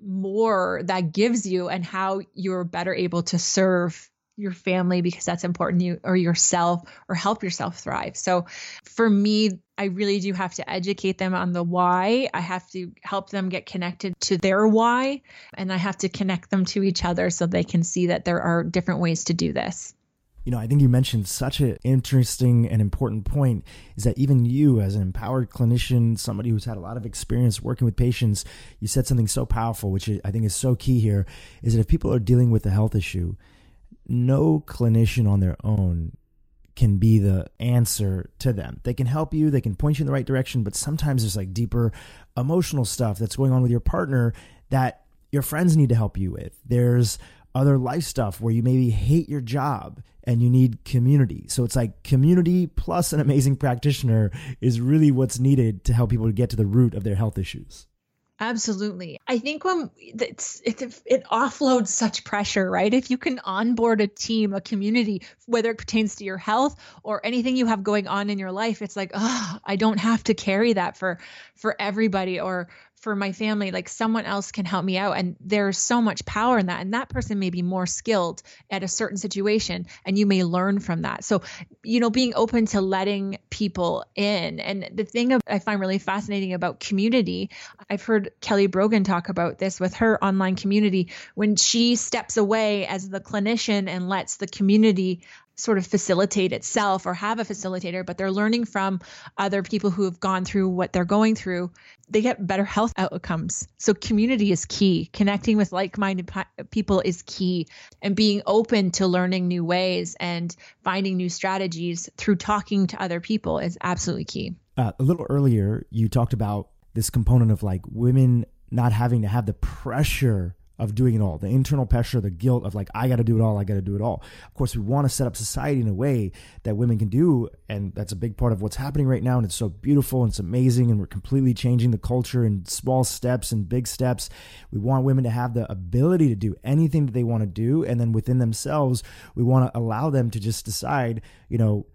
more that gives you and how you're better able to serve your family, because that's important to you, or yourself, or help yourself thrive. So for me, I really do have to educate them on the why. I have to help them get connected to their why, and I have to connect them to each other so they can see that there are different ways to do this. You know, I think you mentioned such an interesting and important point, is that even you as an empowered clinician, somebody who's had a lot of experience working with patients, you said something so powerful, which I think is so key here, is that if people are dealing with a health issue, no clinician on their own can be the answer to them. They can help you, they can point you in the right direction, but sometimes there's like deeper emotional stuff that's going on with your partner that your friends need to help you with. There's other life stuff where you maybe hate your job and you need community. So it's like community plus an amazing practitioner is really what's needed to help people to get to the root of their health issues. Absolutely. I think when it offloads such pressure, right? If you can onboard a team, a community, whether it pertains to your health or anything you have going on in your life, it's like, oh, I don't have to carry that for everybody or for my family, like someone else can help me out. And there's so much power in that. And that person may be more skilled at a certain situation and you may learn from that. So, you know, being open to letting people in. And the thing I find really fascinating about community, I've heard Kelly Brogan talk about this with her online community, when she steps away as the clinician and lets the community sort of facilitate itself or have a facilitator, but they're learning from other people who have gone through what they're going through, they get better health outcomes. So community is key. Connecting with like-minded people is key, and being open to learning new ways and finding new strategies through talking to other people is absolutely key. A little earlier, you talked about this component of like women not having to have the pressure of doing it all, the internal pressure, the guilt of like, I got to do it all. Of course, we want to set up society in a way that women can do. And that's a big part of what's happening right now. And it's so beautiful and it's amazing. And we're completely changing the culture in small steps and big steps. We want women to have the ability to do anything that they want to do. And then within themselves, we want to allow them to just decide, you know,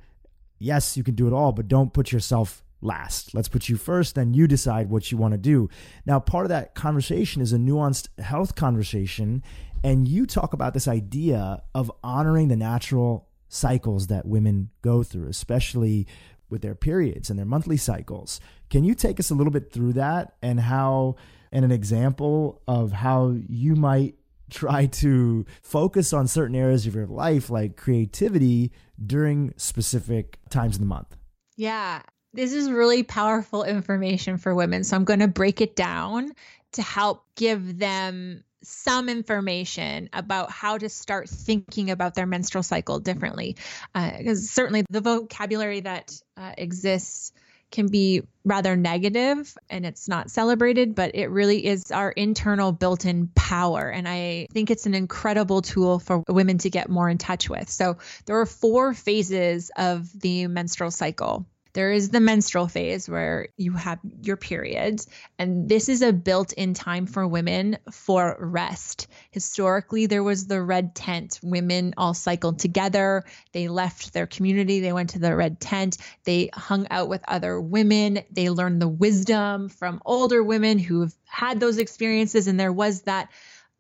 yes, you can do it all, but don't put yourself last. Let's put you first, then you decide what you want to do. Now, part of that conversation is a nuanced health conversation. And you talk about this idea of honoring the natural cycles that women go through, especially with their periods and their monthly cycles. Can you take us a little bit through that and how, and an example of how you might try to focus on certain areas of your life, like creativity, during specific times in the month? Yeah. This is really powerful information for women. So I'm going to break it down to help give them some information about how to start thinking about their menstrual cycle differently. Because certainly the vocabulary that exists can be rather negative and it's not celebrated, but it really is our internal built-in power. And I think it's an incredible tool for women to get more in touch with. So there are 4 phases of the menstrual cycle. There is the menstrual phase where you have your periods, and this is a built-in time for women for rest. Historically, there was the red tent. Women all cycled together. They left their community. They went to the red tent. They hung out with other women. They learned the wisdom from older women who've had those experiences, and there was that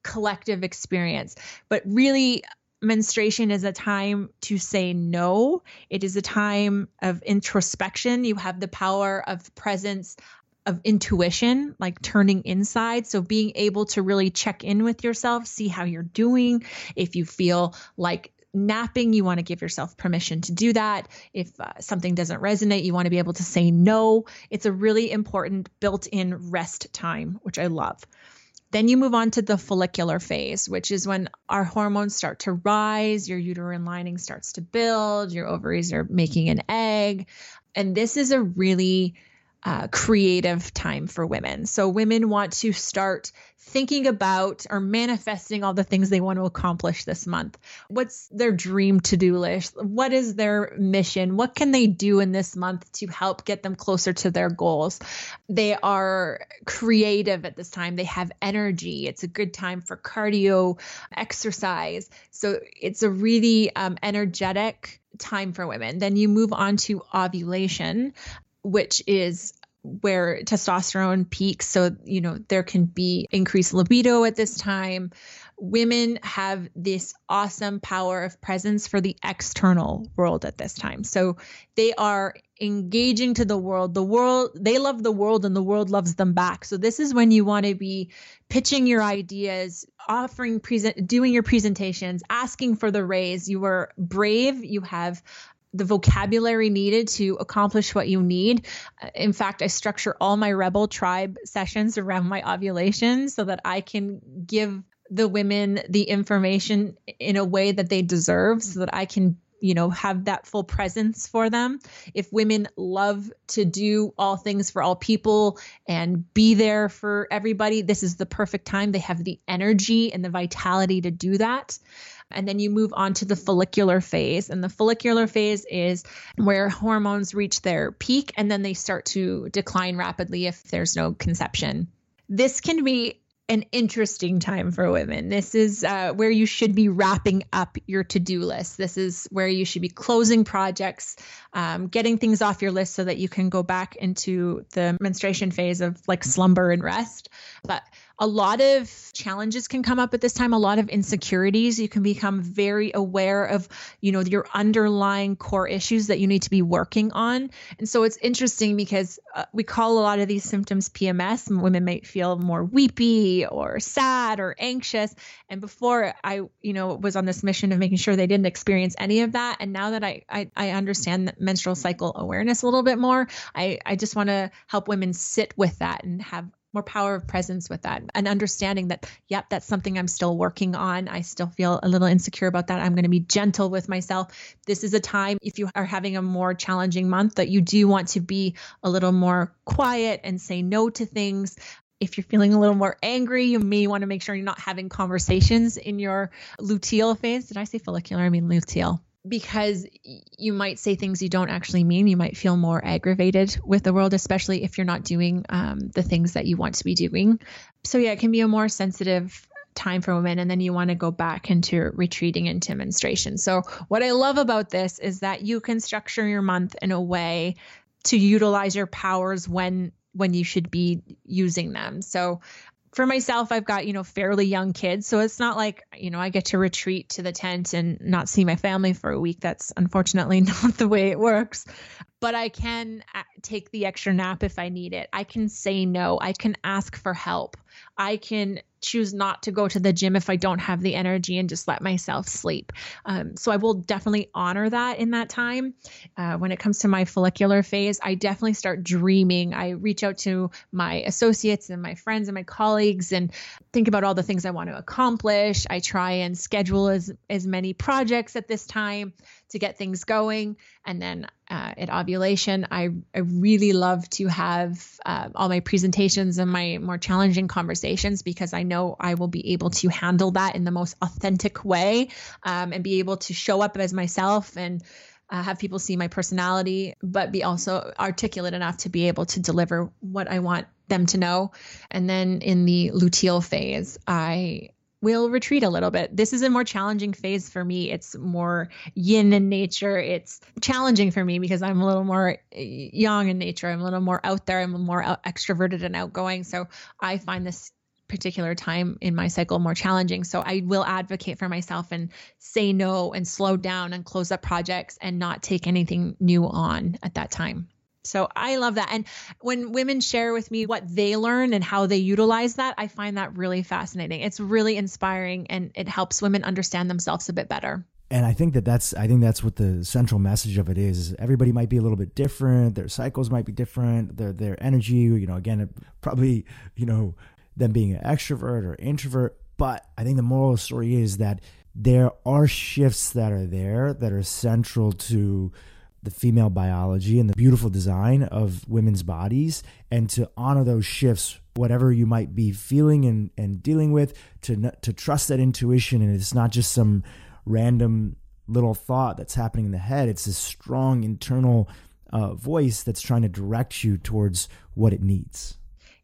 collective experience. But really, menstruation is a time to say no. It is a time of introspection. You have the power of presence, of intuition, like turning inside. So being able to really check in with yourself, see how you're doing. If you feel like napping, you want to give yourself permission to do that. If something doesn't resonate, you want to be able to say no. It's a really important built-in rest time, which I love. Then you move on to the follicular phase, which is when our hormones start to rise, your uterine lining starts to build, your ovaries are making an egg. And this is a really creative time for women. So women want to start thinking about or manifesting all the things they want to accomplish this month. What's their dream to-do list? What is their mission? What can they do in this month to help get them closer to their goals? They are creative at this time. They have energy. It's a good time for cardio exercise. So it's a really energetic time for women. Then you move on to ovulation, which is where testosterone peaks. So, you know, there can be increased libido at this time. Women have this awesome power of presence for the external world at this time. So they are engaging to the world, they love the world and the world loves them back. So this is when you want to be pitching your ideas, offering, doing your presentations, asking for the raise. You are brave. You have the vocabulary needed to accomplish what you need. In fact, I structure all my Rebel Tribe sessions around my ovulation so that I can give the women the information in a way that they deserve so that I can, you know, have that full presence for them. If women love to do all things for all people and be there for everybody, this is the perfect time. They have the energy and the vitality to do that. And then you move on to the follicular phase. And the follicular phase is where hormones reach their peak and then they start to decline rapidly if there's no conception. This can be an interesting time for women. This is where you should be wrapping up your to-do list. This is where you should be closing projects, getting things off your list so that you can go back into the menstruation phase of like slumber and rest. But a lot of challenges can come up at this time, a lot of insecurities. You can become very aware of, you know, your underlying core issues that you need to be working on. And so it's interesting because we call a lot of these symptoms PMS, and women might feel more weepy or sad or anxious. And before I, you know, was on this mission of making sure they didn't experience any of that. And now that I understand the menstrual cycle awareness a little bit more, I just want to help women sit with that and have more power of presence with that and understanding that, yep, that's something I'm still working on. I still feel a little insecure about that. I'm going to be gentle with myself. This is a time, if you are having a more challenging month, that you do want to be a little more quiet and say no to things. If you're feeling a little more angry, you may want to make sure you're not having conversations in your luteal phase. Did I say follicular? I mean luteal. Because you might say things you don't actually mean. You might feel more aggravated with the world, especially if you're not doing the things that you want to be doing. So yeah, it can be a more sensitive time for women. And then you want to go back into retreating into menstruation. So what I love about this is that you can structure your month in a way to utilize your powers when you should be using them. So for myself, I've got, you know, fairly young kids. So it's not like, you know, I get to retreat to the tent and not see my family for a week. That's unfortunately not the way it works. But I can take the extra nap if I need it. I can say no. I can ask for help. I can choose not to go to the gym if I don't have the energy and just let myself sleep. So I will definitely honor that in that time. When it comes to my follicular phase, I definitely start dreaming. I reach out to my associates and my friends and my colleagues and think about all the things I want to accomplish. I try and schedule as many projects at this time to get things going. And then at ovulation, I really love to have all my presentations and my more challenging conversations because I know I will be able to handle that in the most authentic way and be able to show up as myself and have people see my personality, but be also articulate enough to be able to deliver what I want them to know. And then in the luteal phase, I will retreat a little bit. This is a more challenging phase for me. It's more yin in nature. It's challenging for me because I'm a little more yang in nature. I'm a little more out there. I'm more extroverted and outgoing. So I find this particular time in my cycle more challenging. So I will advocate for myself and say no and slow down and close up projects and not take anything new on at that time. So I love that. And when women share with me what they learn and how they utilize that, I find that really fascinating. It's really inspiring and it helps women understand themselves a bit better. And I think that's what the central message of it is everybody might be a little bit different. Their cycles might be different. Their energy, you know, again, probably, you know, them being an extrovert or introvert. But I think the moral of the story is that there are shifts that are there that are central to the female biology and the beautiful design of women's bodies, and to honor those shifts, whatever you might be feeling and dealing with, to trust that intuition. And it's not just some random little thought that's happening in the head. It's this strong internal voice that's trying to direct you towards what it needs.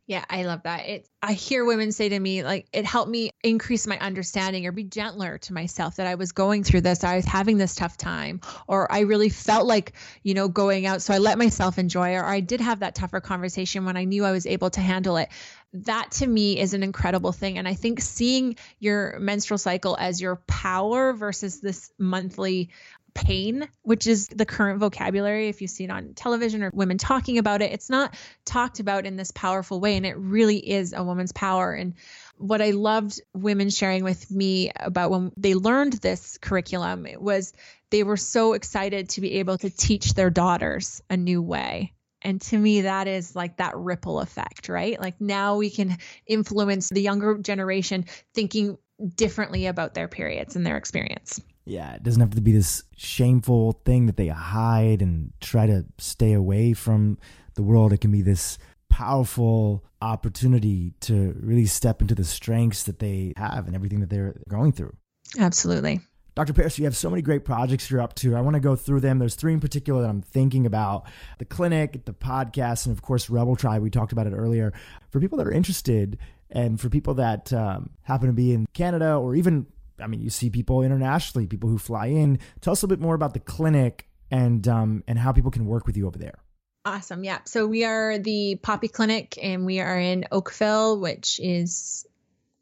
Yeah, I love that. I hear women say to me, like, it helped me increase my understanding or be gentler to myself that I was going through this, I was having this tough time, or I really felt like, you know, going out. So I let myself enjoy, or I did have that tougher conversation when I knew I was able to handle it. That to me is an incredible thing. And I think seeing your menstrual cycle as your power versus this monthly pain, which is the current vocabulary. If you see it on television or women talking about it, it's not talked about in this powerful way. And it really is a woman's power. And what I loved women sharing with me about when they learned this curriculum, it was they were so excited to be able to teach their daughters a new way. And to me, that is like that ripple effect, right? Like now we can influence the younger generation thinking differently about their periods and their experience. Yeah, it doesn't have to be this shameful thing that they hide and try to stay away from the world. It can be this powerful opportunity to really step into the strengths that they have and everything that they're going through. Absolutely. Dr. Peris, you have so many great projects you're up to. I want to go through them. There's three in particular that I'm thinking about: the clinic, the podcast, and of course, Rebel Tribe. We talked about it earlier. For people that are interested And for people that happen to be in Canada, or even, I mean, you see people internationally, people who fly in, tell us a little bit more about the clinic and how people can work with you over there. Awesome. Yeah. So we are the Poppy Clinic, and we are in Oakville, which is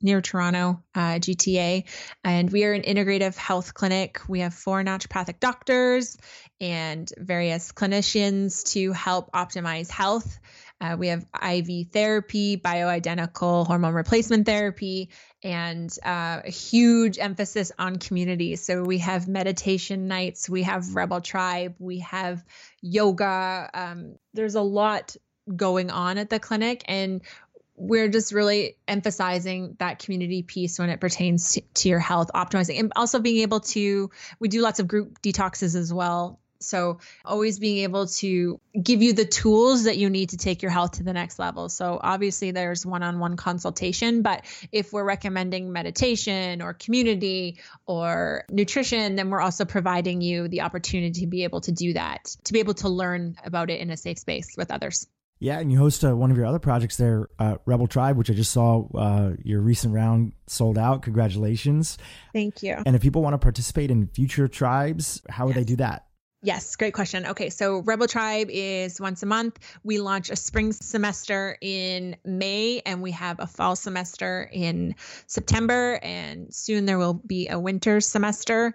near Toronto, GTA. And we are an integrative health clinic. We have 4 naturopathic doctors and various clinicians to help optimize health. We have IV therapy, bioidentical hormone replacement therapy, and a huge emphasis on community. So we have meditation nights, we have Rebel Tribe, we have yoga. There's a lot going on at the clinic, and we're just really emphasizing that community piece when it pertains to your health, optimizing, and also being able to, we do lots of group detoxes as well. So always being able to give you the tools that you need to take your health to the next level. So obviously there's one-on-one consultation, but if we're recommending meditation or community or nutrition, then we're also providing you the opportunity to be able to do that, to be able to learn about it in a safe space with others. Yeah. And you host one of your other projects there, Rebel Tribe, which I just saw your recent round sold out. Congratulations. Thank you. And if people want to participate in future tribes, how would they do that? Yes. Great question. Okay. So Rebel Tribe is once a month. We launch a spring semester in May, and we have a fall semester in September, and soon there will be a winter semester.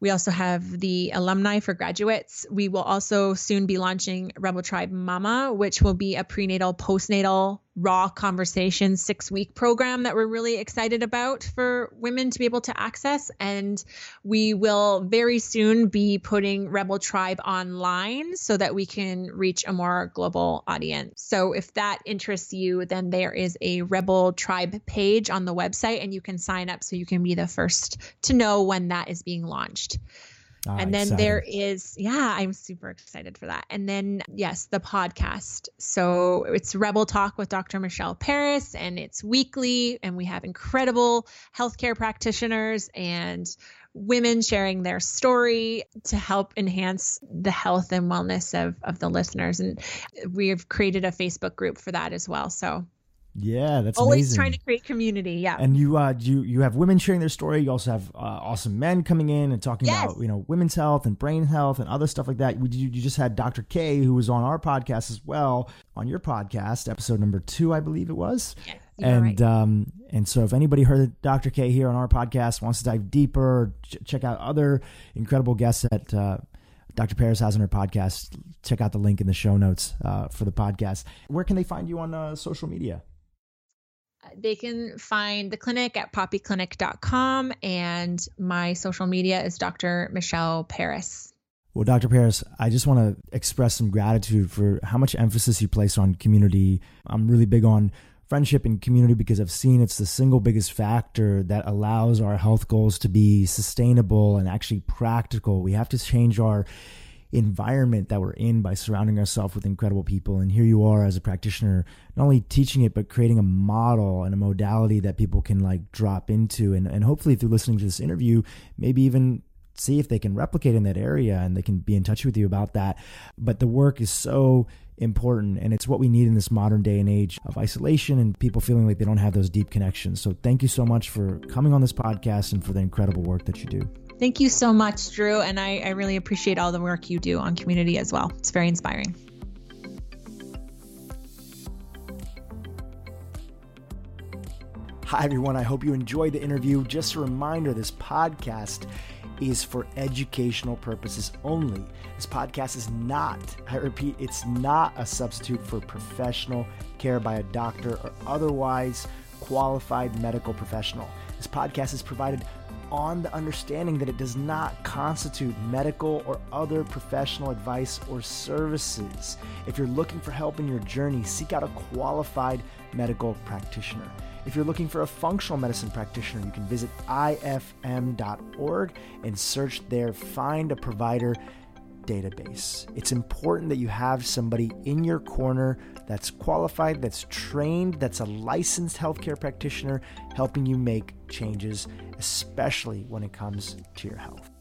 We also have the alumni for graduates. We will also soon be launching Rebel Tribe Mama, which will be a prenatal, postnatal, raw conversation 6-week program that we're really excited about for women to be able to access. And we will very soon be putting Rebel Tribe online so that we can reach a more global audience. So if that interests you, then there is a Rebel Tribe page on the website, and you can sign up so you can be the first to know when that is being launched. And then exciting. There is, I'm super excited for that. And then, yes, the podcast. So it's Rebel Talk with Dr. Michelle Peris, and it's weekly, and we have incredible healthcare practitioners and women sharing their story to help enhance the health and wellness of the listeners. And we have created a Facebook group for that as well. So yeah, that's always amazing. Trying to create community. Yeah. And you have women sharing their story. You also have awesome men coming in and talking about, women's health and brain health and other stuff like that. You just had Dr. K, who was on our podcast as well, on your podcast, episode number 2, I believe it was. Yes, and right. And so if anybody heard Dr. K here on our podcast, wants to dive deeper, check out other incredible guests that Dr. Peris has on her podcast, check out the link in the show notes for the podcast. Where can they find you on social media? They can find the clinic at poppyclinic.com, and my social media is Dr. Michelle Peris. Well, Dr. Peris, I just want to express some gratitude for how much emphasis you place on community. I'm really big on friendship and community because I've seen it's the single biggest factor that allows our health goals to be sustainable and actually practical. We have to change our environment that we're in by surrounding ourselves with incredible people. And here you are as a practitioner, not only teaching it, but creating a model and a modality that people can like drop into. And hopefully through listening to this interview, maybe even see if they can replicate in that area and they can be in touch with you about that. But the work is so important, and it's what we need in this modern day and age of isolation and people feeling like they don't have those deep connections. So thank you so much for coming on this podcast and for the incredible work that you do. Thank you so much, Dhru. And I really appreciate all the work you do on community as well. It's very inspiring. Hi, everyone. I hope you enjoyed the interview. Just a reminder, this podcast is for educational purposes only. This podcast is not, I repeat, it's not a substitute for professional care by a doctor or otherwise qualified medical professional. This podcast is provided on the understanding that it does not constitute medical or other professional advice or services. If you're looking for help in your journey, seek out a qualified medical practitioner. If you're looking for a functional medicine practitioner, you can visit ifm.org and search there, find a provider database. It's important that you have somebody in your corner that's qualified, that's trained, that's a licensed healthcare practitioner helping you make changes, especially when it comes to your health.